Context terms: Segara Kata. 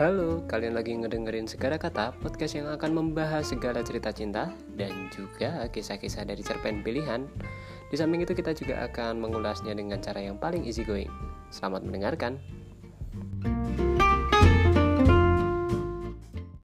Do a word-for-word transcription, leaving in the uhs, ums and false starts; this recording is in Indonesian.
Halo, kalian lagi ngedengerin Segara Kata, podcast yang akan membahas segala cerita cinta dan juga kisah-kisah dari cerpen pilihan. Di samping itu kita juga akan mengulasnya dengan cara yang paling easy going. Selamat mendengarkan.